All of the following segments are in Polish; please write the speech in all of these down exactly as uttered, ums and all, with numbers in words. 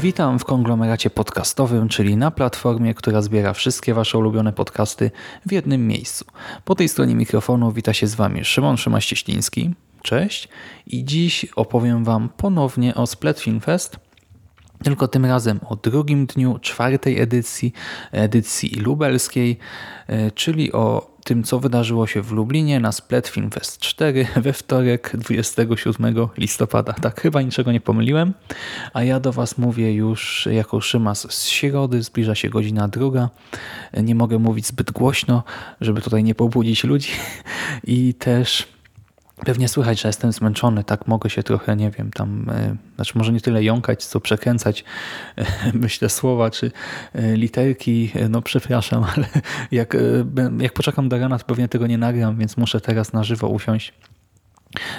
Witam w konglomeracie podcastowym, czyli na platformie, która zbiera wszystkie wasze ulubione podcasty w jednym miejscu. Po tej stronie mikrofonu wita się z wami Szymon Szymasz-Cieśliński. Cześć. I dziś opowiem wam ponownie o Split Film Fest, tylko tym razem o drugim dniu, czwartej edycji, edycji lubelskiej, czyli o tym, co wydarzyło się w Lublinie na Split Film Fest cztery we wtorek dwudziestego siódmego listopada. Tak, chyba niczego nie pomyliłem. A ja do was mówię już jako Szymas z środy. Zbliża się godzina druga. Nie mogę mówić zbyt głośno, żeby tutaj nie pobudzić ludzi. I też pewnie słychać, że jestem zmęczony. Tak, mogę się trochę, nie wiem, tam, znaczy może nie tyle jąkać, co przekręcać, myślę, słowa czy literki. No przepraszam, ale jak, jak poczekam do rana, to pewnie tego nie nagram, więc muszę teraz na żywo usiąść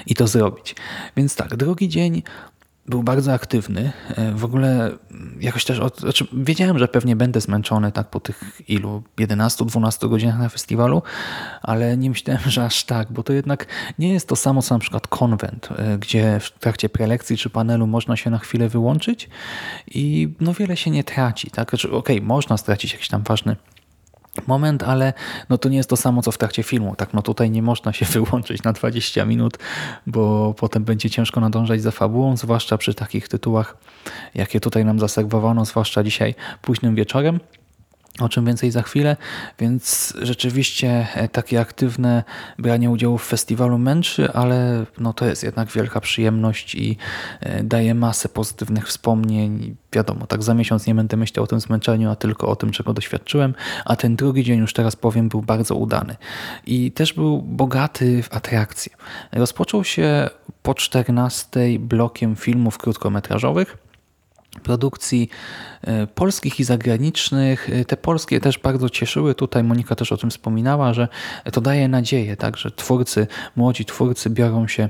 i to zrobić. Więc tak, drugi dzień był bardzo aktywny. W ogóle jakoś też, od, znaczy wiedziałem, że pewnie będę zmęczony tak po tych ilu, jedenastu, dwunastu godzinach na festiwalu, ale nie myślałem, że aż tak, bo to jednak nie jest to samo, co na przykład konwent, gdzie w trakcie prelekcji czy panelu można się na chwilę wyłączyć i no wiele się nie traci. Tak? Znaczy, okej, okay, można stracić jakiś tam ważny moment, ale no to nie jest to samo, co w trakcie filmu. Tak, no tutaj nie można się wyłączyć na dwadzieścia minut, bo potem będzie ciężko nadążać za fabułą, zwłaszcza przy takich tytułach, jakie tutaj nam zaserwowano, zwłaszcza dzisiaj późnym wieczorem, o czym więcej za chwilę. Więc rzeczywiście takie aktywne branie udziału w festiwalu męczy, ale no to jest jednak wielka przyjemność i daje masę pozytywnych wspomnień. Wiadomo, tak za miesiąc nie będę myślał o tym zmęczeniu, a tylko o tym, czego doświadczyłem. A ten drugi dzień, już teraz powiem, był bardzo udany i też był bogaty w atrakcje. Rozpoczął się po czternastej blokiem filmów krótkometrażowych, produkcji polskich i zagranicznych. Te polskie też bardzo cieszyły. Tutaj Monika też o tym wspominała, że to daje nadzieję, tak, że twórcy, młodzi twórcy biorą się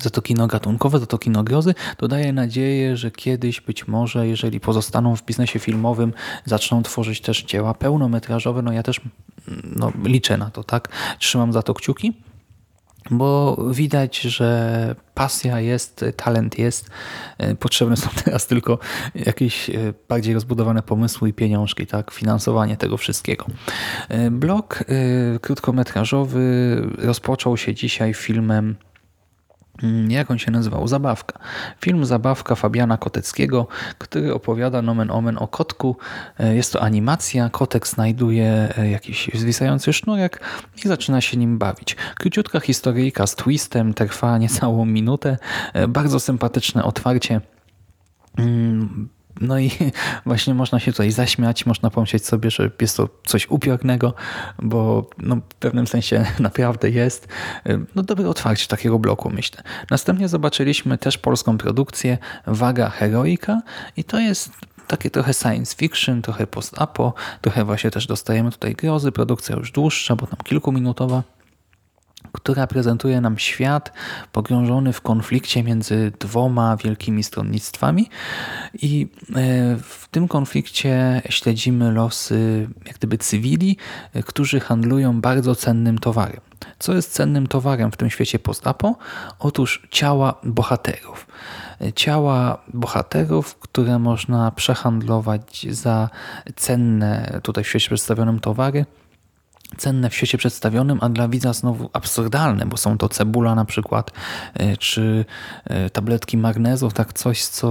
za to kino gatunkowe, za to kino grozy. To daje nadzieję, że kiedyś być może, jeżeli pozostaną w biznesie filmowym, zaczną tworzyć też dzieła pełnometrażowe. No ja też no, liczę na to, tak? Trzymam za to kciuki, bo widać, że pasja jest, talent jest. Potrzebne są teraz tylko jakieś bardziej rozbudowane pomysły i pieniążki, tak, finansowanie tego wszystkiego. Blok krótkometrażowy rozpoczął się dzisiaj filmem, jak on się nazywał? Zabawka. Film Zabawka Fabiana Koteckiego, który opowiada nomen omen o kotku. Jest to animacja. Kotek znajduje jakiś zwisający sznurek i zaczyna się nim bawić. Króciutka historyjka z twistem, trwa niecałą minutę. Bardzo sympatyczne otwarcie. No i właśnie można się tutaj zaśmiać, można pomyśleć sobie, że jest to coś upiornego, bo no w pewnym sensie naprawdę jest. No dobre otwarcie takiego bloku, myślę. Następnie zobaczyliśmy też polską produkcję Waga Heroika i to jest takie trochę science fiction, trochę post-apo, trochę właśnie też dostajemy tutaj grozy. Produkcja już dłuższa, bo tam kilkuminutowa, która prezentuje nam świat pogrążony w konflikcie między dwoma wielkimi stronnictwami i w tym konflikcie śledzimy losy jak gdyby cywili, którzy handlują bardzo cennym towarem. Co jest cennym towarem w tym świecie post-apo? Otóż ciała bohaterów. Ciała bohaterów, które można przehandlować za cenne, tutaj w świecie przedstawionym towary, cenne w świecie przedstawionym, a dla widza znowu absurdalne, bo są to cebula na przykład, czy tabletki magnezu, tak coś, co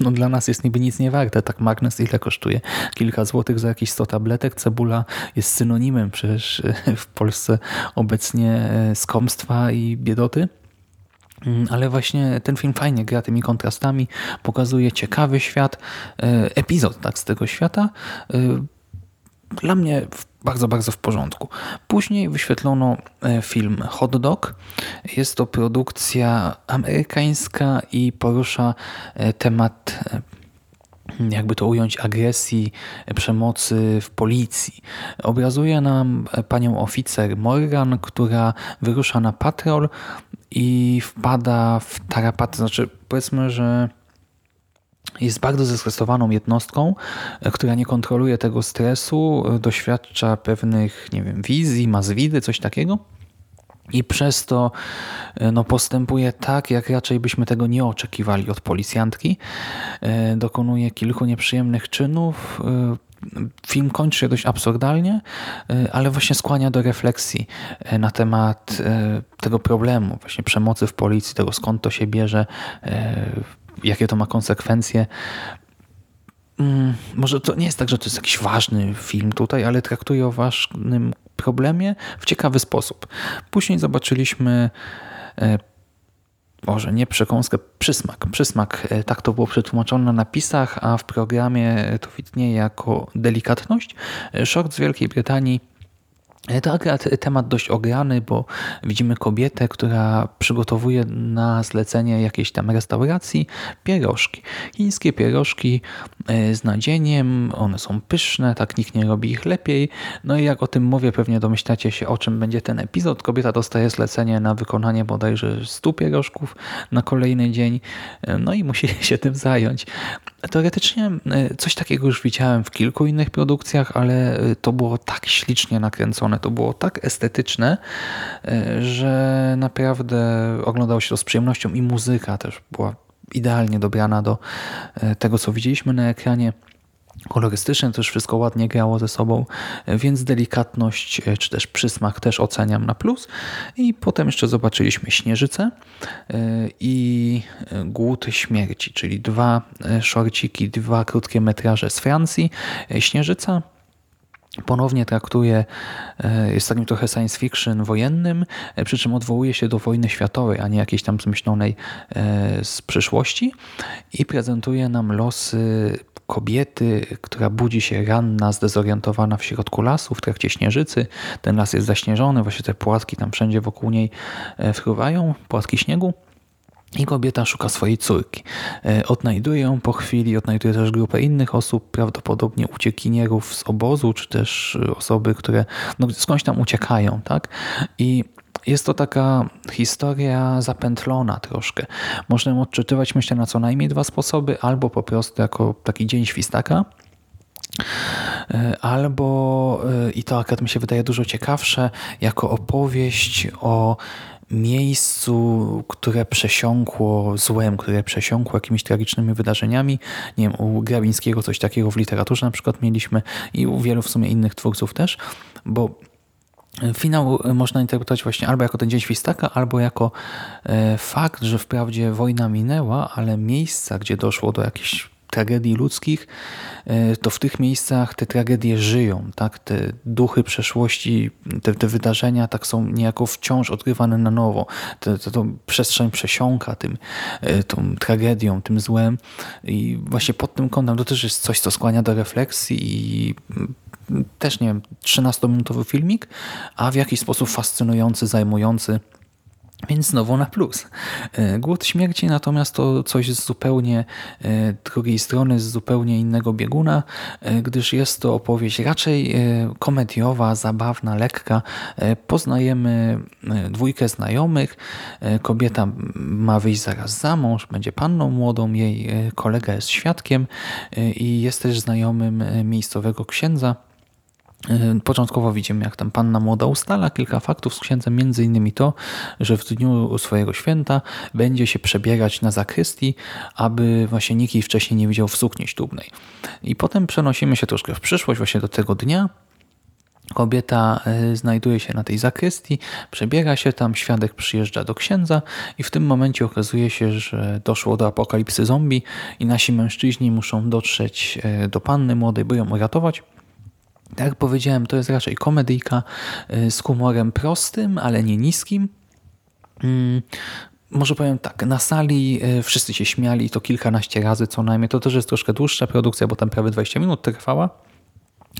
no, dla nas jest niby nic nie warte. Tak, magnez ile kosztuje? Kilka złotych za jakieś sto tabletek. Cebula jest synonimem przecież w Polsce obecnie skąpstwa i biedoty. Ale właśnie ten film fajnie gra tymi kontrastami, pokazuje ciekawy świat, epizod tak z tego świata. Dla mnie w bardzo, bardzo w porządku. Później wyświetlono film Hot Dog. Jest to produkcja amerykańska i porusza temat, jakby to ująć, agresji, przemocy w policji. Obrazuje nam panią oficer Morgan, która wyrusza na patrol i wpada w tarapaty. Znaczy, powiedzmy, że jest bardzo zestresowaną jednostką, która nie kontroluje tego stresu, doświadcza pewnych, nie wiem, wizji, ma zwidy, coś takiego. I przez to no, postępuje tak, jak raczej byśmy tego nie oczekiwali od policjantki. Dokonuje kilku nieprzyjemnych czynów. Film kończy się dość absurdalnie, ale właśnie skłania do refleksji na temat tego problemu, właśnie przemocy w policji, tego skąd to się bierze, jakie to ma konsekwencje. Może to nie jest tak, że to jest jakiś ważny film tutaj, ale traktuje o ważnym problemie w ciekawy sposób. Później zobaczyliśmy Boże, nie przekąskę, przysmak. Przysmak, tak to było przetłumaczone na napisach, a w programie to widnieje jako delikatność. Short z Wielkiej Brytanii. To akurat temat dość ograny, bo widzimy kobietę, która przygotowuje na zlecenie jakiejś tam restauracji pierożki. Chińskie pierożki z nadzieniem, one są pyszne, tak nikt nie robi ich lepiej. No i jak o tym mówię, pewnie domyślacie się, o czym będzie ten epizod. Kobieta dostaje zlecenie na wykonanie bodajże stu pierożków na kolejny dzień, no i musi się tym zająć. Teoretycznie coś takiego już widziałem w kilku innych produkcjach, ale to było tak ślicznie nakręcone, to było tak estetyczne, że naprawdę oglądało się to z przyjemnością i muzyka też była idealnie dobrana do tego, co widzieliśmy na ekranie. Kolorystycznie też wszystko ładnie grało ze sobą, więc delikatność czy też przysmak też oceniam na plus. I potem jeszcze zobaczyliśmy Śnieżycę i Głód śmierci, czyli dwa szorciki, dwa krótkie metraże z Francji. Śnieżyca ponownie traktuje, jest takim trochę science fiction wojennym, przy czym odwołuje się do wojny światowej, a nie jakiejś tam zmyślonej z przyszłości i prezentuje nam losy kobiety, która budzi się ranna, zdezorientowana w środku lasu w trakcie śnieżycy. Ten las jest zaśnieżony, właśnie te płatki tam wszędzie wokół niej fruwają, płatki śniegu. I kobieta szuka swojej córki. Odnajduje ją po chwili, odnajduje też grupę innych osób, prawdopodobnie uciekinierów z obozu, czy też osoby, które no, skądś tam uciekają, tak? I jest to taka historia zapętlona troszkę. Można ją odczytywać, myślę, na co najmniej dwa sposoby, albo po prostu jako taki dzień świstaka, albo, i to akurat mi się wydaje dużo ciekawsze, jako opowieść o miejscu, które przesiąkło złem, które przesiąkło jakimiś tragicznymi wydarzeniami. Nie wiem, u Grabińskiego coś takiego w literaturze na przykład mieliśmy i u wielu w sumie innych twórców też, bo finał można interpretować właśnie albo jako ten dzień świstaka, albo jako fakt, że wprawdzie wojna minęła, ale miejsca, gdzie doszło do jakichś tragedii ludzkich, to w tych miejscach te tragedie żyją, tak? Te duchy przeszłości, te, te wydarzenia tak są niejako wciąż odkrywane na nowo. Te, te, to przestrzeń przesiąka tym, tą tragedią, tym złem i właśnie pod tym kątem to też jest coś, co skłania do refleksji i też, nie wiem, trzynastominutowy filmik, a w jakiś sposób fascynujący, zajmujący. Więc znowu na plus. Głód śmierci natomiast to coś z zupełnie drugiej strony, z zupełnie innego bieguna, gdyż jest to opowieść raczej komediowa, zabawna, lekka. Poznajemy dwójkę znajomych. Kobieta ma wyjść zaraz za mąż, będzie panną młodą, jej kolega jest świadkiem i jest też znajomym miejscowego księdza. Początkowo widzimy, jak tam panna młoda ustala kilka faktów z księdzem, między innymi to, że w dniu swojego święta będzie się przebierać na zakrystii, aby właśnie nikt jej wcześniej nie widział w sukni ślubnej. I potem przenosimy się troszkę w przyszłość, właśnie do tego dnia. Kobieta znajduje się na tej zakrystii, przebiera się tam, świadek przyjeżdża do księdza i w tym momencie okazuje się, że doszło do apokalipsy zombie i nasi mężczyźni muszą dotrzeć do panny młodej, by ją uratować. Tak jak powiedziałem, to jest raczej komedyjka z humorem prostym, ale nie niskim. Może powiem tak, na sali wszyscy się śmiali, to kilkanaście razy co najmniej. To też jest troszkę dłuższa produkcja, bo tam prawie dwadzieścia minut trwała.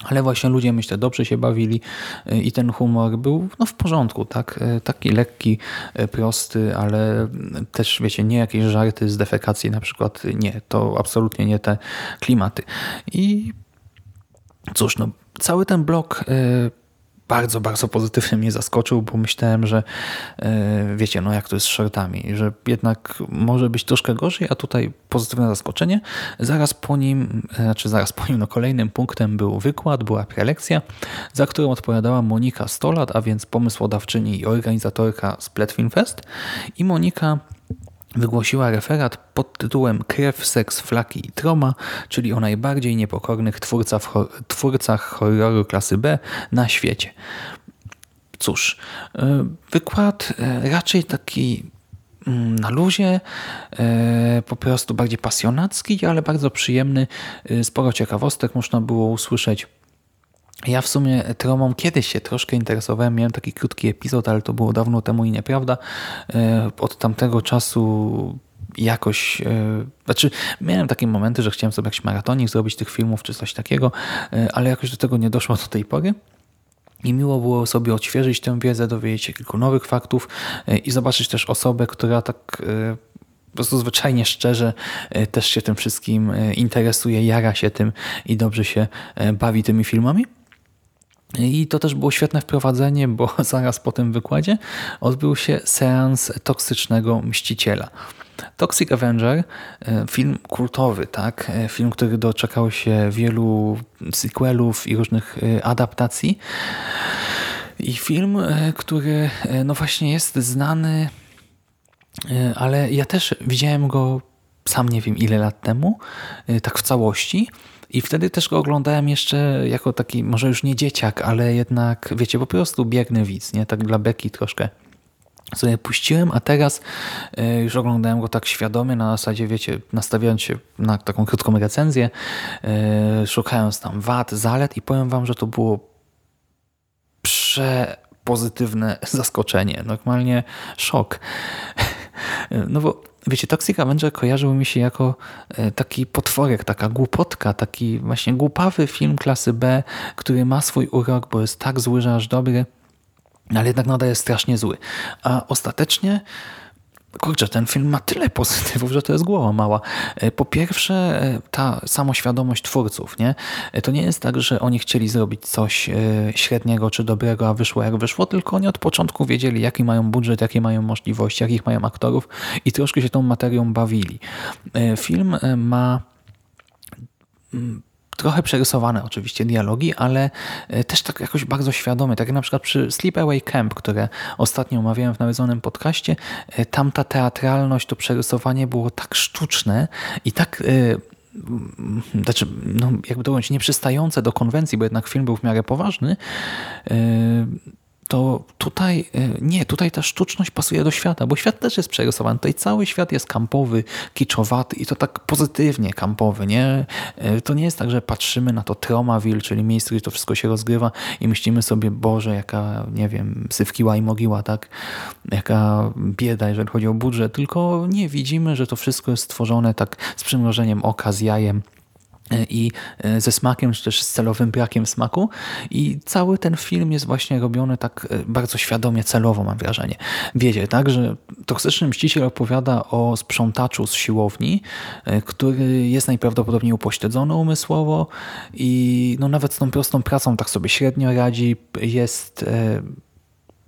Ale właśnie ludzie, myślę, dobrze się bawili i ten humor był no, w porządku, tak? Taki lekki, prosty, ale też, wiecie, nie jakieś żarty z defekacji na przykład, nie, to absolutnie nie te klimaty. I cóż, no, cały ten blok bardzo, bardzo pozytywnie mnie zaskoczył, bo myślałem, że wiecie, no jak to jest z shortami, że jednak może być troszkę gorzej, a tutaj pozytywne zaskoczenie. Zaraz po nim, znaczy zaraz po nim, no kolejnym punktem był wykład, była prelekcja, za którą odpowiadała Monika Stolat, a więc pomysłodawczyni i organizatorka Split Film Fest. I Monika wygłosiła referat pod tytułem Krew, seks, flaki i troma, czyli o najbardziej niepokornych twórcach, hor- twórcach horroru klasy B na świecie. Cóż, wykład raczej taki na luzie, po prostu bardziej pasjonacki, ale bardzo przyjemny. Sporo ciekawostek można było usłyszeć. Ja w sumie tromą kiedyś się troszkę interesowałem, miałem taki krótki epizod, ale to było dawno temu i nieprawda. Od tamtego czasu jakoś, znaczy miałem takie momenty, że chciałem sobie jakiś maratonik zrobić tych filmów czy coś takiego, ale jakoś do tego nie doszło do tej pory. I miło było sobie odświeżyć tę wiedzę, dowiedzieć się kilku nowych faktów i zobaczyć też osobę, która tak po prostu zwyczajnie szczerze też się tym wszystkim interesuje, jara się tym i dobrze się bawi tymi filmami. I to też było świetne wprowadzenie, bo zaraz po tym wykładzie odbył się seans Toksycznego Mściciela. Toxic Avenger, film kultowy, tak? Film, który doczekał się wielu sequelów i różnych adaptacji. I film, który no właśnie jest znany, ale ja też widziałem go sam nie wiem ile lat temu, tak w całości. I wtedy też go oglądałem jeszcze jako taki, może już nie dzieciak, ale jednak, wiecie, po prostu biegny widz, nie? Tak dla beki troszkę sobie puściłem, a teraz już oglądałem go tak świadomie, na zasadzie, wiecie, nastawiając się na taką krótką recenzję, szukając tam wad, zalet i powiem wam, że to było przepozytywne zaskoczenie. Normalnie szok. No bo wiecie, Toxic Avenger kojarzył mi się jako taki potworek, taka głupotka, taki właśnie głupawy film klasy B, który ma swój urok, bo jest tak zły, że aż dobry, ale jednak nadal jest strasznie zły. A ostatecznie, kurczę, ten film ma tyle pozytywów, że to jest głowa mała. Po pierwsze, ta samoświadomość twórców, nie? To nie jest tak, że oni chcieli zrobić coś średniego czy dobrego, a wyszło jak wyszło, tylko oni od początku wiedzieli, jaki mają budżet, jakie mają możliwości, jakich mają aktorów i troszkę się tą materią bawili. Film ma trochę przerysowane oczywiście dialogi, ale też tak jakoś bardzo świadome. Tak jak na przykład przy Sleepaway Camp, które ostatnio omawiałem w nawiedzonym podcaście, tam ta teatralność, to przerysowanie było tak sztuczne i tak yy, znaczy, no, jakby to mówić, nieprzystające do konwencji, bo jednak film był w miarę poważny, yy, to tutaj nie, tutaj ta sztuczność pasuje do świata, bo świat też jest przerysowany. Tutaj cały świat jest kampowy, kiczowaty i to tak pozytywnie kampowy, nie? To nie jest tak, że patrzymy na to Tromaville, czyli miejsce, gdzie to wszystko się rozgrywa i myślimy sobie, Boże, jaka, nie wiem, syfkiła i mogiła, tak? Jaka bieda, jeżeli chodzi o budżet, tylko nie widzimy, że to wszystko jest stworzone tak z przymrożeniem oka, z jajem i ze smakiem, czy też z celowym brakiem smaku i cały ten film jest właśnie robiony tak bardzo świadomie, celowo mam wrażenie. Wiecie, tak, że Toksyczny Mściciel opowiada o sprzątaczu z siłowni, który jest najprawdopodobniej upośledzony umysłowo i no nawet z tą prostą pracą tak sobie średnio radzi, jest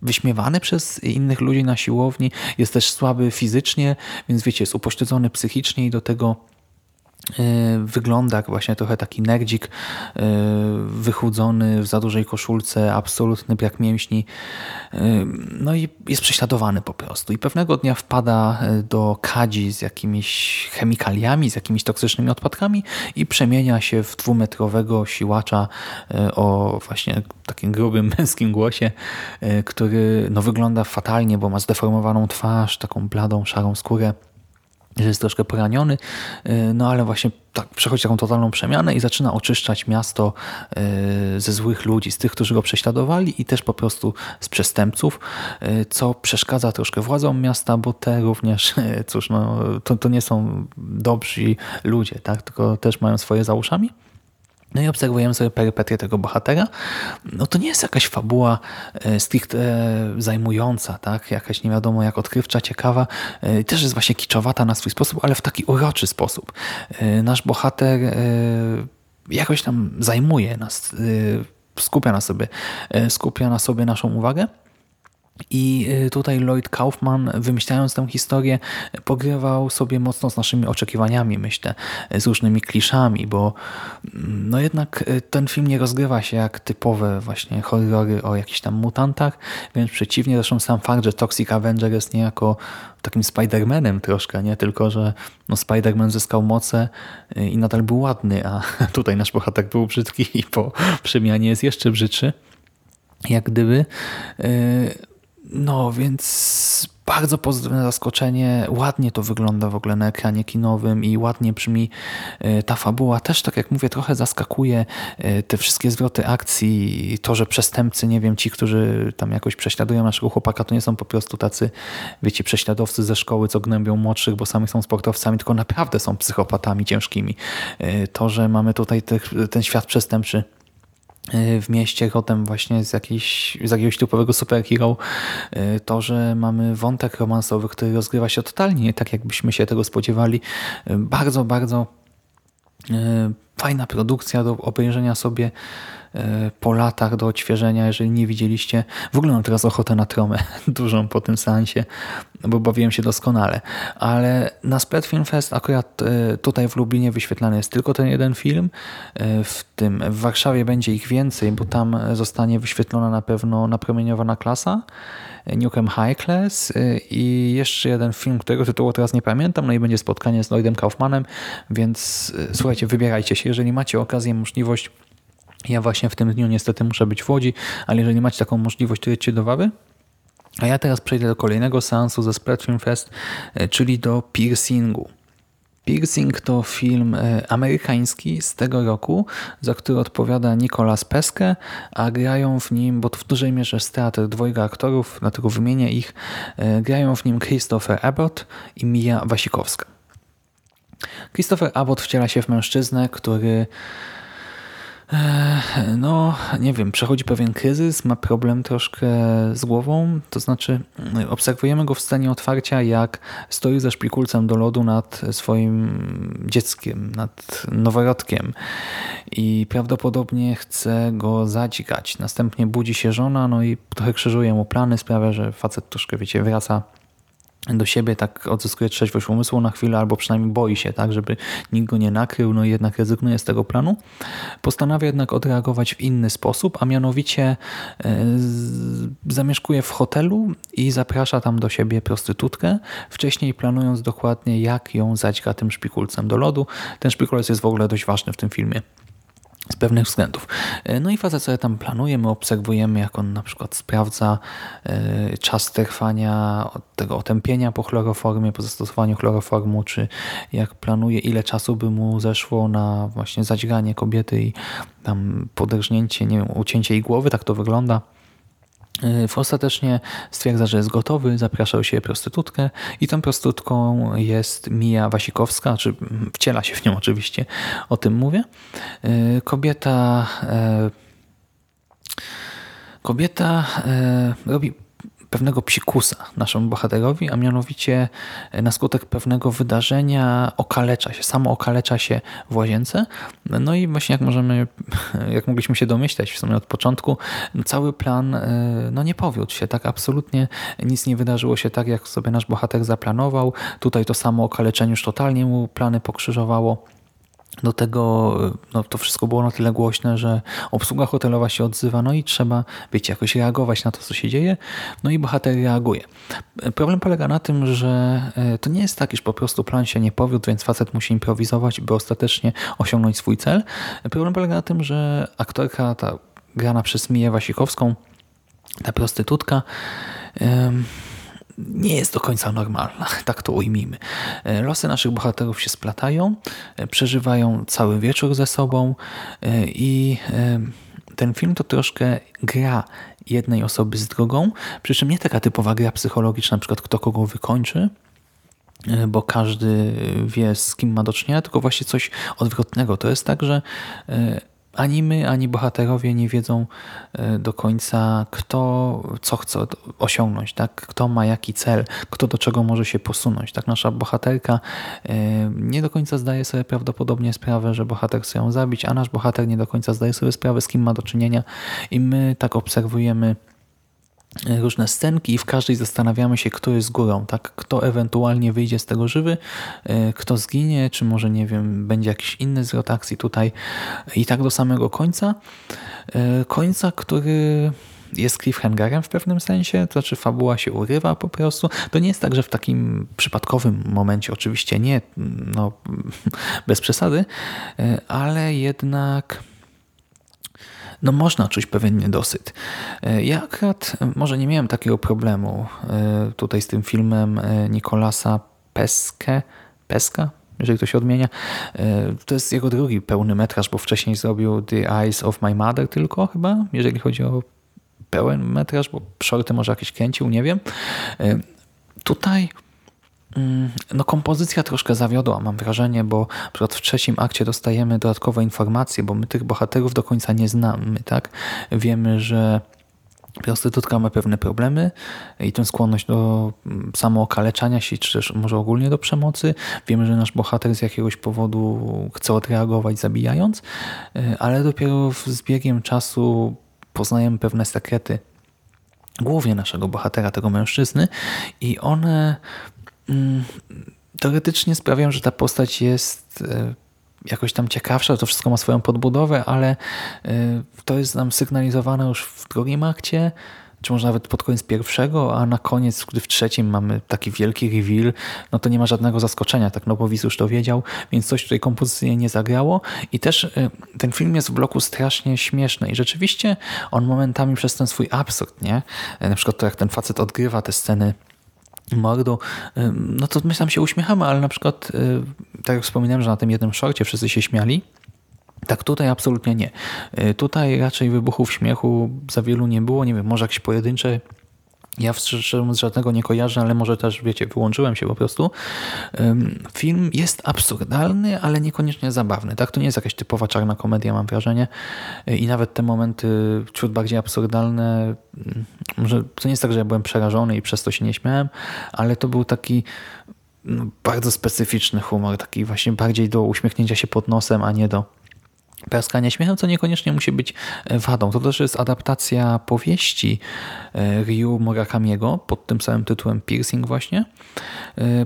wyśmiewany przez innych ludzi na siłowni, jest też słaby fizycznie, więc wiecie, jest upośledzony psychicznie i do tego wygląda jak właśnie trochę taki nerdzik, wychudzony w za dużej koszulce, absolutny brak mięśni, no i jest prześladowany po prostu. I pewnego dnia wpada do kadzi z jakimiś chemikaliami, z jakimiś toksycznymi odpadkami i przemienia się w dwumetrowego siłacza o właśnie takim grubym męskim głosie, który no wygląda fatalnie, bo ma zdeformowaną twarz, taką bladą, szarą skórę, że jest troszkę poraniony, no ale właśnie tak przechodzi taką totalną przemianę i zaczyna oczyszczać miasto ze złych ludzi, z tych, którzy go prześladowali i też po prostu z przestępców, co przeszkadza troszkę władzom miasta, bo te również, cóż, no, to, to nie są dobrzy ludzie, tak? Tylko też mają swoje za uszami. No i obserwujemy sobie perypetie tego bohatera. No to nie jest jakaś fabuła stricte zajmująca, tak? Jakaś nie wiadomo jak odkrywcza, ciekawa. Też jest właśnie kiczowata na swój sposób, ale w taki uroczy sposób. Nasz bohater jakoś tam zajmuje nas, skupia na sobie, skupia na sobie naszą uwagę. I tutaj Lloyd Kaufman, wymyślając tę historię, pogrywał sobie mocno z naszymi oczekiwaniami, myślę, z różnymi kliszami, bo no jednak ten film nie rozgrywa się jak typowe właśnie horrory o jakichś tam mutantach, wręcz przeciwnie, zresztą sam fakt, że Toxic Avenger jest niejako takim Spider-Manem troszkę, nie tylko, że no Spider-Man zyskał moce i nadal był ładny, a tutaj nasz bohater był brzydki i po przemianie jest jeszcze brzydszy, jak gdyby. No więc bardzo pozytywne zaskoczenie, ładnie to wygląda w ogóle na ekranie kinowym i ładnie brzmi ta fabuła. Też tak jak mówię, trochę zaskakuje te wszystkie zwroty akcji i to, że przestępcy, nie wiem, ci, którzy tam jakoś prześladują naszego chłopaka, to nie są po prostu tacy, wiecie, prześladowcy ze szkoły, co gnębią młodszych, bo sami są sportowcami, tylko naprawdę są psychopatami ciężkimi. To, że mamy tutaj te, ten świat przestępczy w mieście rodem właśnie z, jakiejś, z jakiegoś typowego superhero, to, że mamy wątek romansowy, który rozgrywa się totalnie tak, jakbyśmy się tego spodziewali. Bardzo, bardzo fajna produkcja do obejrzenia sobie po latach, do odświeżenia, jeżeli nie widzieliście. W ogóle mam teraz ochotę na tromę dużą po tym seansie, bo bawiłem się doskonale. Ale na Split Film Fest akurat tutaj w Lublinie wyświetlany jest tylko ten jeden film. W tym w Warszawie będzie ich więcej, bo tam zostanie wyświetlona na pewno Napromieniowana klasa, Nukem High Class i jeszcze jeden film, którego tytułu teraz nie pamiętam, no i będzie spotkanie z Lloydem Kaufmanem, więc słuchajcie, wybierajcie się. Jeżeli macie okazję, możliwość, ja właśnie w tym dniu niestety muszę być w Łodzi, ale jeżeli macie taką możliwość, to jedźcie do Wawy. A ja teraz przejdę do kolejnego seansu ze Split Film Fest, czyli do Piercingu. Piercing to film amerykański z tego roku, za który odpowiada Nicolas Pesce, a grają w nim, bo w dużej mierze z teatru dwojga aktorów, dlatego wymienię ich, grają w nim Christopher Abbott i Mia Wasikowska. Christopher Abbott wciela się w mężczyznę, który no nie wiem, przechodzi pewien kryzys, ma problem troszkę z głową, to znaczy obserwujemy go w scenie otwarcia, jak stoi ze szpikulcem do lodu nad swoim dzieckiem, nad noworodkiem i prawdopodobnie chce go zadźgać. Następnie budzi się żona, no i trochę krzyżuje mu plany, sprawia, że facet troszkę, wiecie, wraca do siebie, tak odzyskuje trzeźwość umysłu na chwilę, albo przynajmniej boi się, tak, żeby nikt go nie nakrył, no i jednak rezygnuje z tego planu. Postanawia jednak odreagować w inny sposób, a mianowicie zamieszkuje w hotelu i zaprasza tam do siebie prostytutkę, wcześniej planując dokładnie, jak ją zadźga tym szpikulcem do lodu. Ten szpikulec jest w ogóle dość ważny w tym filmie z pewnych względów. No i facet sobie tam planuje, my obserwujemy, jak on na przykład sprawdza czas trwania tego otępienia po chloroformie, po zastosowaniu chloroformu, czy jak planuje, ile czasu by mu zeszło na właśnie zadźganie kobiety i tam podrżnięcie, nie wiem, ucięcie jej głowy, tak to wygląda. Ostatecznie stwierdza, że jest gotowy, zaprasza do siebie prostytutkę i tą prostytutką jest Mia Wasikowska, czy wciela się w nią oczywiście, o tym mówię. Kobieta, kobieta robi pewnego psikusa naszemu bohaterowi, a mianowicie na skutek pewnego wydarzenia okalecza się, samo okalecza się w łazience. No i właśnie jak możemy, jak mogliśmy się domyślać w sumie od początku, cały plan no nie powiódł się, tak absolutnie nic nie wydarzyło się tak, jak sobie nasz bohater zaplanował. Tutaj to samo okaleczenie już totalnie mu plany pokrzyżowało. Do tego no, to wszystko było na tyle głośne, że obsługa hotelowa się odzywa, no i trzeba, wiecie, jakoś reagować na to, co się dzieje, no i bohater reaguje. Problem polega na tym, że to nie jest tak, iż po prostu plan się nie powiódł, więc facet musi improwizować, by ostatecznie osiągnąć swój cel. Problem polega na tym, że aktorka, ta grana przez Miję Wasikowską, ta prostytutka, yy... nie jest do końca normalna, tak to ujmijmy. Losy naszych bohaterów się splatają, przeżywają cały wieczór ze sobą i ten film to troszkę gra jednej osoby z drugą, przy czym nie taka typowa gra psychologiczna, na przykład kto kogo wykończy, bo każdy wie, z kim ma do czynienia, tylko właśnie coś odwrotnego. To jest tak, że ani my, ani bohaterowie nie wiedzą do końca, kto co chce osiągnąć, tak? Kto ma jaki cel, kto do czego może się posunąć. Tak? Nasza bohaterka nie do końca zdaje sobie prawdopodobnie sprawę, że bohater chce ją zabić, a nasz bohater nie do końca zdaje sobie sprawę, z kim ma do czynienia, i my tak obserwujemy różne scenki i w każdej zastanawiamy się, kto jest górą, tak? Kto ewentualnie wyjdzie z tego żywy, kto zginie, czy może, nie wiem, będzie jakiś inny zwrot akcji tutaj i tak do samego końca. Końca, który jest cliffhangerem w pewnym sensie, to znaczy fabuła się urywa po prostu. To nie jest tak, że w takim przypadkowym momencie, oczywiście nie, no bez przesady, ale jednak no można czuć pewien niedosyt. Ja akurat może nie miałem takiego problemu tutaj z tym filmem Nicolasa Pesce, Pesca, jeżeli to się odmienia. To jest jego drugi pełny metraż, bo wcześniej zrobił The Eyes of My Mother tylko chyba, jeżeli chodzi o pełen metraż, bo shorty może jakieś kręcił, nie wiem. Tutaj no kompozycja troszkę zawiodła, mam wrażenie, bo na przykład w trzecim akcie dostajemy dodatkowe informacje, bo my tych bohaterów do końca nie znamy, tak? Wiemy, że prostytutka ma pewne problemy i tę skłonność do samookaleczania się, czy też może ogólnie do przemocy. Wiemy, że nasz bohater z jakiegoś powodu chce odreagować zabijając, ale dopiero z biegiem czasu poznajemy pewne sekrety głównie naszego bohatera, tego mężczyzny, i one teoretycznie sprawiają, że ta postać jest jakoś tam ciekawsza, to wszystko ma swoją podbudowę, ale to jest nam sygnalizowane już w drugim akcie, czy może nawet pod koniec pierwszego, a na koniec, gdy w trzecim mamy taki wielki reveal, no to nie ma żadnego zaskoczenia, tak, no bo widz już to wiedział, więc coś tutaj kompozycyjnie nie zagrało. I też ten film jest w bloku strasznie śmieszny i rzeczywiście on momentami przez ten swój absurd, nie? Na przykład to, jak ten facet odgrywa te sceny mordu, no to my tam się uśmiechamy, ale na przykład, tak jak wspominałem, że na tym jednym szorcie wszyscy się śmiali, tak tutaj absolutnie nie. Tutaj raczej wybuchów śmiechu za wielu nie było, nie wiem, może jakieś pojedyncze, ja z żadnego nie kojarzę, ale może też, wiecie, wyłączyłem się po prostu. Film jest absurdalny, ale niekoniecznie zabawny, tak? To nie jest jakaś typowa czarna komedia, mam wrażenie, i nawet te momenty ciut bardziej absurdalne, może to nie jest tak, że ja byłem przerażony i przez to się nie śmiałem, ale to był taki no, bardzo specyficzny humor, taki właśnie bardziej do uśmiechnięcia się pod nosem, a nie do plaskania śmiechem, co niekoniecznie musi być wadą. To też jest adaptacja powieści Ryu Murakamiego pod tym samym tytułem Piercing właśnie.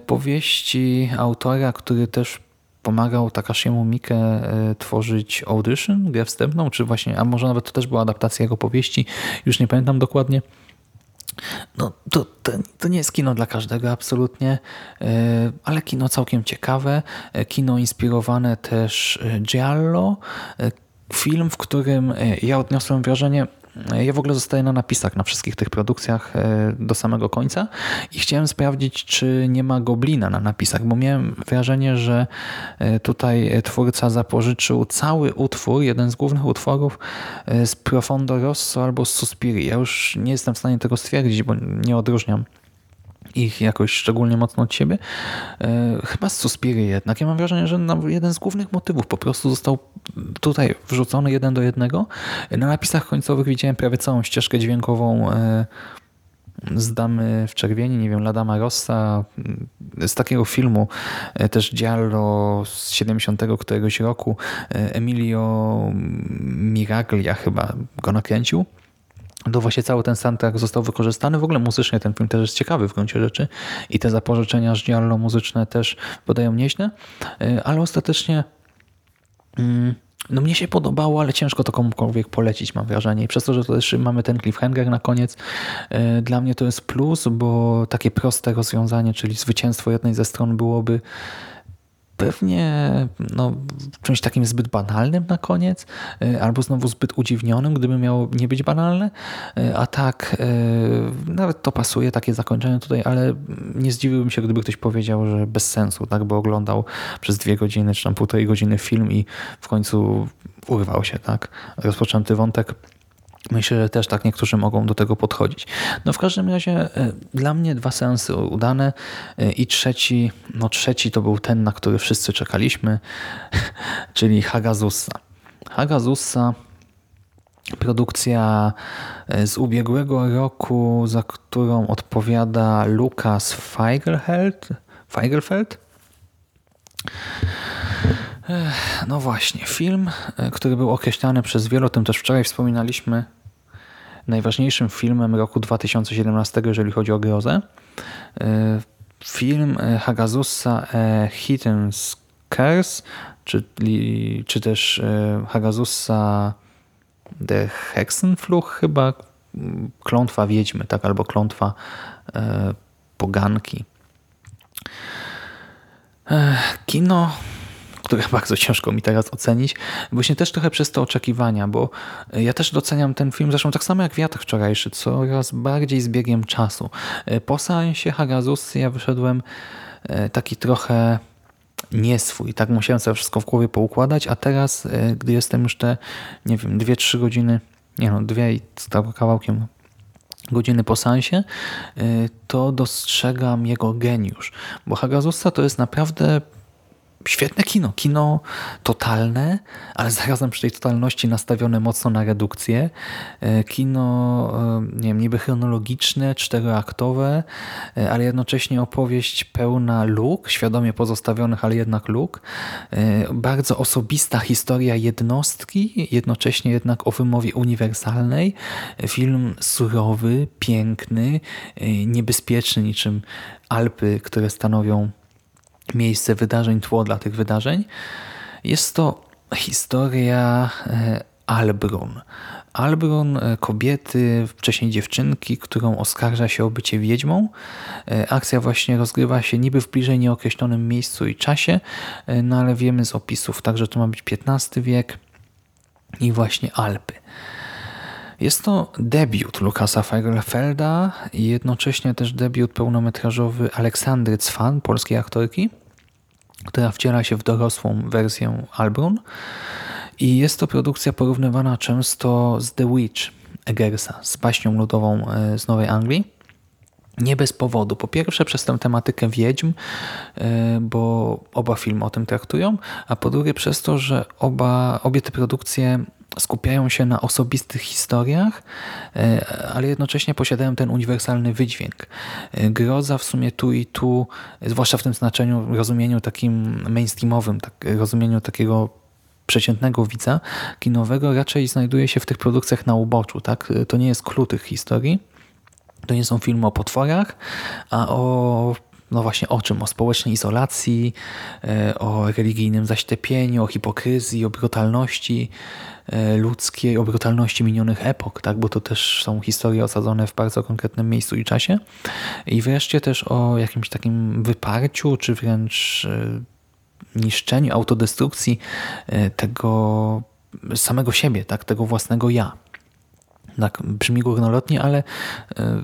Powieści autora, który też pomagał Takashiemu Miike tworzyć Audition, grę wstępną, czy właśnie, a może nawet to też była adaptacja jego powieści, już nie pamiętam dokładnie. No to, to, to nie jest kino dla każdego absolutnie, ale kino całkiem ciekawe, kino inspirowane też giallo, film, w którym ja odniosłem wrażenie, ja w ogóle zostaję na napisach na wszystkich tych produkcjach do samego końca i chciałem sprawdzić, czy nie ma goblina na napisach, bo miałem wrażenie, że tutaj twórca zapożyczył cały utwór, jeden z głównych utworów z Profondo Rosso albo z Suspirii. Ja już nie jestem w stanie tego stwierdzić, bo nie odróżniam ich jakoś szczególnie mocno od siebie. Chyba z Suspirii jednak. Ja mam wrażenie, że jeden z głównych motywów po prostu został tutaj wrzucony jeden do jednego. Na napisach końcowych widziałem prawie całą ścieżkę dźwiękową z Damy w czerwieni, nie wiem, La Dama Rossa, z takiego filmu też giallo z siedemdziesiątego któregoś roku. Emilio Miraglia chyba go nakręcił. To właśnie cały ten soundtrack został wykorzystany. W ogóle muzycznie ten film też jest ciekawy w gruncie rzeczy i te zapożyczenia z giallo muzyczne też podają nieźle, ale ostatecznie no mnie się podobało, ale ciężko to komukolwiek polecić, mam wrażenie. I przez to, że to też mamy ten cliffhanger na koniec, dla mnie to jest plus, bo takie proste rozwiązanie, czyli zwycięstwo jednej ze stron byłoby pewnie no, czymś takim zbyt banalnym na koniec, albo znowu zbyt udziwnionym, gdyby miało nie być banalne, a tak nawet to pasuje, takie zakończenie tutaj, ale nie zdziwiłbym się, gdyby ktoś powiedział, że bez sensu, tak, bo oglądał przez dwie godziny czy tam półtorej godziny film i w końcu urwał się, tak, rozpoczęty wątek. Myślę, że też tak niektórzy mogą do tego podchodzić. No w każdym razie dla mnie dwa seansy udane i trzeci, no trzeci to był ten, na który wszyscy czekaliśmy, czyli Hagazusa. Hagazusa, produkcja z ubiegłego roku, za którą odpowiada Lukas Feigelfeld. Feigelfeld. No właśnie, film, który był określany przez wielu, o tym też wczoraj wspominaliśmy, najważniejszym filmem roku dwa tysiące siedemnastego, jeżeli chodzi o grozę. Film Hagazusa Hidden Curse, czyli, czy też Hagazusa The Hexenfluch, chyba klątwa wiedźmy, tak, albo klątwa poganki. Kino, które bardzo ciężko mi teraz ocenić. Właśnie też trochę przez te oczekiwania, bo ja też doceniam ten film, zresztą tak samo jak Wiatr wczorajszy, coraz bardziej z biegiem czasu. Po seansie Hagazusy ja wyszedłem taki trochę nieswój. Tak musiałem sobie wszystko w głowie poukładać, a teraz, gdy jestem już te, nie wiem, dwie trzy godziny, nie no, dwie i kawałkiem godziny po seansie, to dostrzegam jego geniusz. Bo Hagazusa to jest naprawdę świetne kino. Kino totalne, ale zarazem przy tej totalności nastawione mocno na redukcję. Kino, nie wiem, niby chronologiczne, czteroaktowe, ale jednocześnie opowieść pełna luk, świadomie pozostawionych, ale jednak luk. Bardzo osobista historia jednostki, jednocześnie jednak o wymowie uniwersalnej. Film surowy, piękny, niebezpieczny, niczym Alpy, które stanowią miejsce wydarzeń, tło dla tych wydarzeń. Jest to historia Albrun. Albrun, kobiety, wcześniej dziewczynki, którą oskarża się o bycie wiedźmą. Akcja właśnie rozgrywa się niby w bliżej nieokreślonym miejscu i czasie, no ale wiemy z opisów, także to ma być piętnasty wiek i właśnie Alpy. Jest to debiut Lukasa Feigelfelda i jednocześnie też debiut pełnometrażowy Aleksandry Cwan, polskiej aktorki, która wciela się w dorosłą wersję Albrun. I jest to produkcja porównywana często z The Witch Eggersa, z baśnią ludową z Nowej Anglii. Nie bez powodu. Po pierwsze przez tę tematykę wiedźm, bo oba filmy o tym traktują, a po drugie przez to, że oba, obie te produkcje skupiają się na osobistych historiach, ale jednocześnie posiadają ten uniwersalny wydźwięk. Groza w sumie tu i tu, zwłaszcza w tym znaczeniu, rozumieniu takim mainstreamowym, tak, rozumieniu takiego przeciętnego widza kinowego, raczej znajduje się w tych produkcjach na uboczu. Tak? To nie jest clou tych historii, to nie są filmy o potworach, a o no właśnie o czym? O społecznej izolacji, o religijnym zaślepieniu, o hipokryzji, o brutalności ludzkiej, o brutalności minionych epok, tak? Bo to też są historie osadzone w bardzo konkretnym miejscu i czasie. I wreszcie też o jakimś takim wyparciu, czy wręcz niszczeniu, autodestrukcji tego samego siebie, tak? Tego własnego ja. Tak, brzmi górnolotnie, ale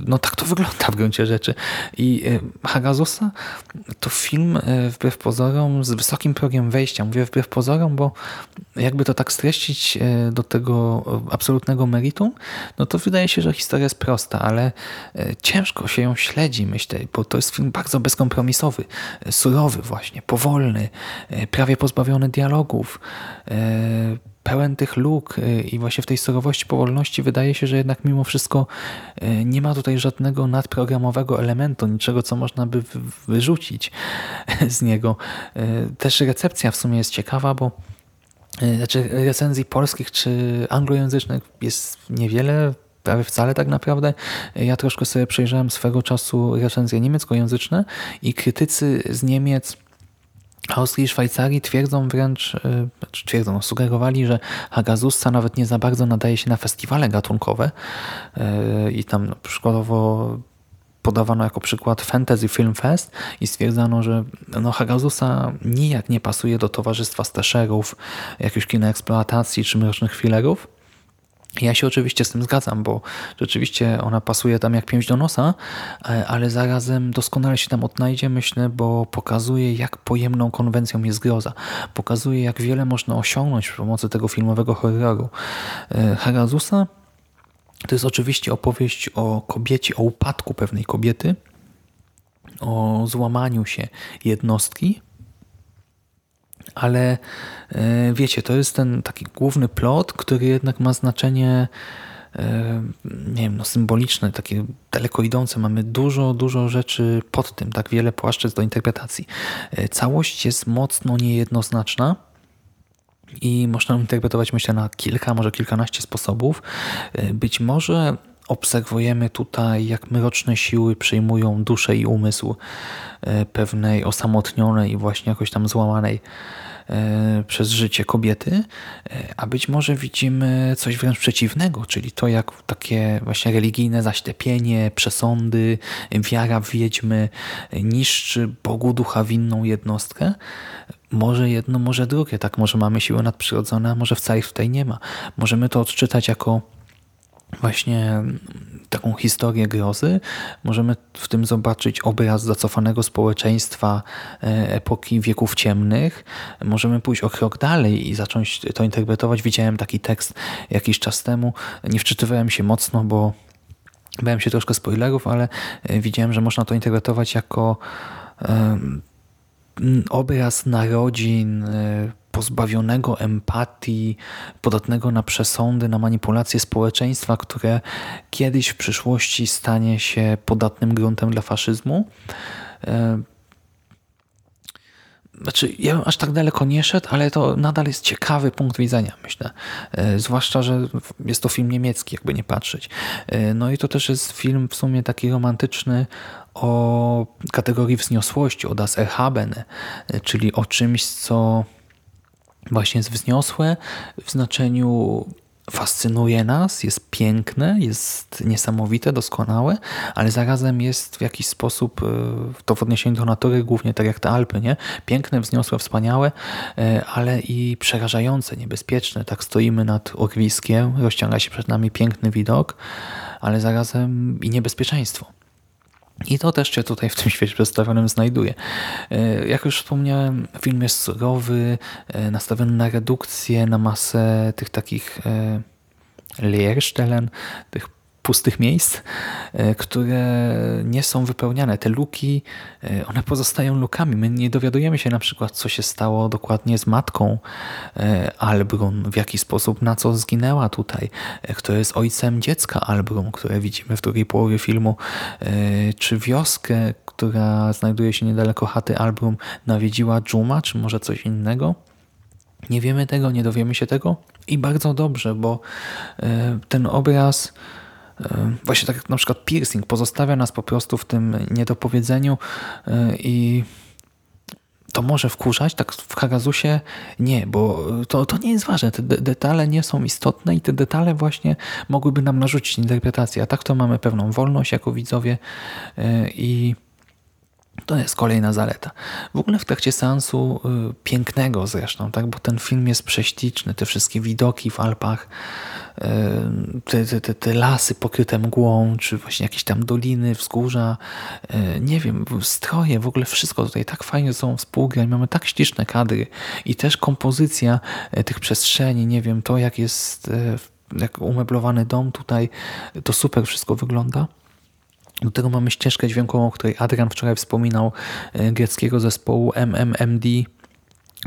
no tak to wygląda w gruncie rzeczy. I Hagazusa to film wbrew pozorom z wysokim progiem wejścia. Mówię wbrew pozorom, bo jakby to tak streścić do tego absolutnego meritum, no to wydaje się, że historia jest prosta, ale ciężko się ją śledzi, myślę, bo to jest film bardzo bezkompromisowy, surowy właśnie, powolny, prawie pozbawiony dialogów, pełen tych luk i właśnie w tej surowości, powolności wydaje się, że jednak mimo wszystko nie ma tutaj żadnego nadprogramowego elementu, niczego, co można by wyrzucić z niego. Też recepcja w sumie jest ciekawa, bo znaczy recenzji polskich czy anglojęzycznych jest niewiele, prawie wcale tak naprawdę. Ja troszkę sobie przejrzałem swego czasu recenzje niemieckojęzyczne i krytycy z Niemiec, Austrii i Szwajcarii twierdzą wręcz, twierdzą, sugerowali, że Hagazusa nawet nie za bardzo nadaje się na festiwale gatunkowe i tam przykładowo podawano jako przykład Fantasy Film Fest i stwierdzano, że no Hagazusa nijak nie pasuje do towarzystwa slasherów, jakichś kina eksploatacji czy mrocznych thrillerów. Ja się oczywiście z tym zgadzam, bo rzeczywiście ona pasuje tam jak pięść do nosa, ale zarazem doskonale się tam odnajdzie, myślę, bo pokazuje, jak pojemną konwencją jest groza. Pokazuje, jak wiele można osiągnąć przy pomocy tego filmowego horroru. Hagazusa to jest oczywiście opowieść o kobiecie, o upadku pewnej kobiety, o złamaniu się jednostki, Ale wiecie, to jest ten taki główny plot, który jednak ma znaczenie, nie wiem, no, symboliczne, takie daleko idące. Mamy dużo, dużo rzeczy pod tym, tak wiele płaszczyzn do interpretacji. Całość jest mocno niejednoznaczna i można ją interpretować, myślę, na kilka, może kilkanaście sposobów. Być może obserwujemy tutaj, jak mroczne siły przyjmują duszę i umysł pewnej osamotnionej i właśnie jakoś tam złamanej przez życie kobiety, a być może widzimy coś wręcz przeciwnego, czyli to, jak takie właśnie religijne zaślepienie, przesądy, wiara w wiedźmy niszczy Bogu ducha winną jednostkę. Może jedno, może drugie. Tak, może mamy siły nadprzyrodzone, a może wcale ich tutaj nie ma. Możemy to odczytać jako właśnie taką historię grozy. Możemy w tym zobaczyć obraz zacofanego społeczeństwa epoki wieków ciemnych. Możemy pójść o krok dalej i zacząć to interpretować. Widziałem taki tekst jakiś czas temu. Nie wczytywałem się mocno, bo bałem się troszkę spoilerów, ale widziałem, że można to interpretować jako obraz narodzin pozbawionego empatii, podatnego na przesądy, na manipulacje społeczeństwa, które kiedyś w przyszłości stanie się podatnym gruntem dla faszyzmu. Znaczy, ja bym aż tak daleko nie szedł, ale to nadal jest ciekawy punkt widzenia, myślę. Zwłaszcza, że jest to film niemiecki, jakby nie patrzeć. No i to też jest film w sumie taki romantyczny o kategorii wzniosłości, o Das Erhabene, czyli o czymś, co właśnie jest wzniosłe w znaczeniu fascynuje nas, jest piękne, jest niesamowite, doskonałe, ale zarazem jest w jakiś sposób, to w odniesieniu do natury głównie, tak jak te Alpy, nie? Piękne, wzniosłe, wspaniałe, ale i przerażające, niebezpieczne. Tak stoimy nad urwiskiem, rozciąga się przed nami piękny widok, ale zarazem i niebezpieczeństwo. I to też się tutaj w tym świecie przedstawionym znajduje. Jak już wspomniałem, film jest surowy, nastawiony na redukcję, na masę tych takich Leerstellen, tych pustych miejsc, które nie są wypełniane. Te luki, one pozostają lukami. My nie dowiadujemy się na przykład, co się stało dokładnie z matką Albrun, w jaki sposób, na co zginęła tutaj, kto jest ojcem dziecka Albrun, które widzimy w drugiej połowie filmu, czy wioskę, która znajduje się niedaleko chaty Albrun, nawiedziła dżuma, czy może coś innego. Nie wiemy tego, nie dowiemy się tego i bardzo dobrze, bo ten obraz, właśnie tak jak na przykład piercing, pozostawia nas po prostu w tym niedopowiedzeniu i to może wkurzać, tak w Hagazusie nie, bo to, to nie jest ważne, te de- detale nie są istotne i te detale właśnie mogłyby nam narzucić interpretację, a tak to mamy pewną wolność jako widzowie i to jest kolejna zaleta. W ogóle w trakcie seansu, y, pięknego zresztą, tak, bo ten film jest prześliczny, te wszystkie widoki w Alpach, y, te, te, te lasy pokryte mgłą, czy właśnie jakieś tam doliny, wzgórza, y, nie wiem, stroje, w ogóle wszystko tutaj tak fajnie są współgrań, mamy tak śliczne kadry i też kompozycja tych przestrzeni, nie wiem, to jak jest, y, jak umeblowany dom tutaj, to super wszystko wygląda. Do tego mamy ścieżkę dźwiękową, o której Adrian wczoraj wspominał, greckiego zespołu M M M D,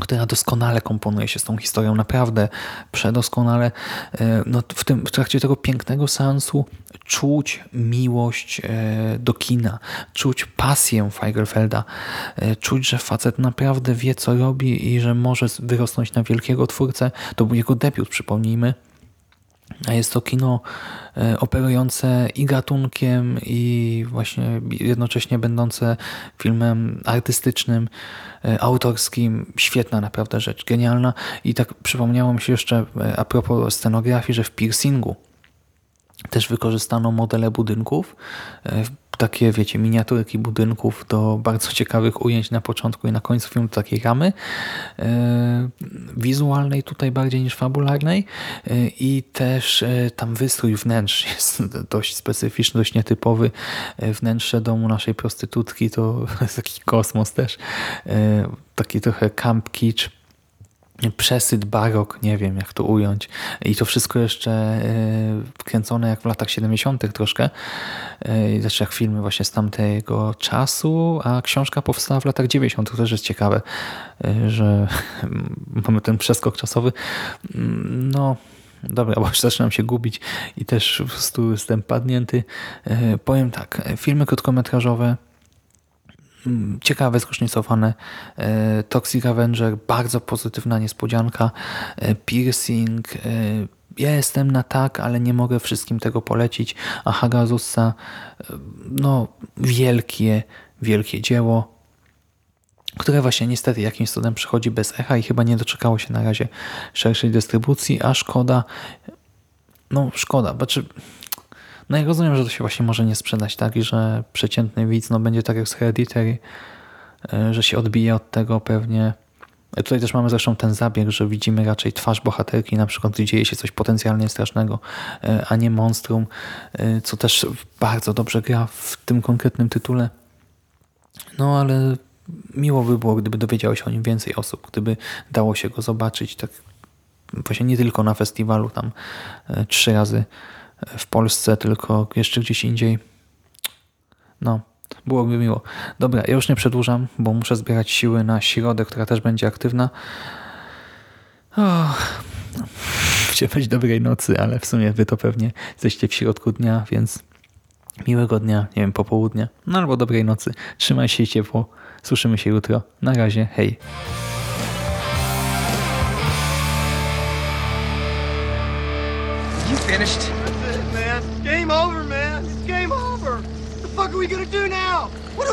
która doskonale komponuje się z tą historią, naprawdę przedoskonale. No, w, tym, w trakcie tego pięknego seansu czuć miłość do kina, czuć pasję Feigelfelda, czuć, że facet naprawdę wie, co robi i że może wyrosnąć na wielkiego twórcę. To był jego debiut, przypomnijmy. A jest to kino operujące i gatunkiem, i właśnie jednocześnie będące filmem artystycznym, autorskim. Świetna naprawdę rzecz, genialna. I tak przypomniało mi się jeszcze a propos scenografii, że w piercingu też wykorzystano modele budynków, takie, wiecie, miniaturki budynków do bardzo ciekawych ujęć na początku i na końcu filmu, do takiej ramy yy, wizualnej tutaj bardziej niż fabularnej, yy, i też yy, tam wystrój wnętrz jest dość specyficzny, dość nietypowy. Yy, wnętrze domu naszej prostytutki to taki kosmos też, yy, taki trochę camp kitsch, przesyt, barok, nie wiem jak to ująć, i to wszystko jeszcze kręcone jak w latach siedemdziesiątych troszkę, znaczy jak filmy właśnie z tamtego czasu, a książka powstała w latach dziewięćdziesiątych. To też jest ciekawe, że mamy ten przeskok czasowy. No dobra, bo już zaczynam się gubić i też po prostu jestem padnięty. Powiem tak, filmy krótkometrażowe ciekawe, zróżnicowane. Toxic Avenger, bardzo pozytywna niespodzianka. Piercing, ja jestem na tak, ale nie mogę wszystkim tego polecić. A Hagazusa, no wielkie, wielkie dzieło, które właśnie niestety jakimś cudem przychodzi bez echa i chyba nie doczekało się na razie szerszej dystrybucji, a szkoda. No szkoda, znaczy... No i rozumiem, że to się właśnie może nie sprzedać, tak? I że przeciętny widz no, będzie tak jak z Hereditary, że się odbije od tego pewnie. Tutaj też mamy zresztą ten zabieg, że widzimy raczej twarz bohaterki, na przykład gdy dzieje się coś potencjalnie strasznego, a nie monstrum, co też bardzo dobrze gra w tym konkretnym tytule. No ale miło by było, gdyby dowiedziało się o nim więcej osób, gdyby dało się go zobaczyć tak właśnie nie tylko na festiwalu tam trzy razy w Polsce, tylko jeszcze gdzieś indziej. No, byłoby miło. Dobra, ja już nie przedłużam, bo muszę zbierać siły na środę, która też będzie aktywna. Och, chciałem być dobrej nocy, ale w sumie wy to pewnie jesteście w środku dnia, więc miłego dnia, nie wiem, popołudnia, no albo dobrej nocy. Trzymaj się ciepło, słyszymy się jutro. Na razie, hej. You finished? Game over, man. It's game over. What the fuck are we gonna do now? What are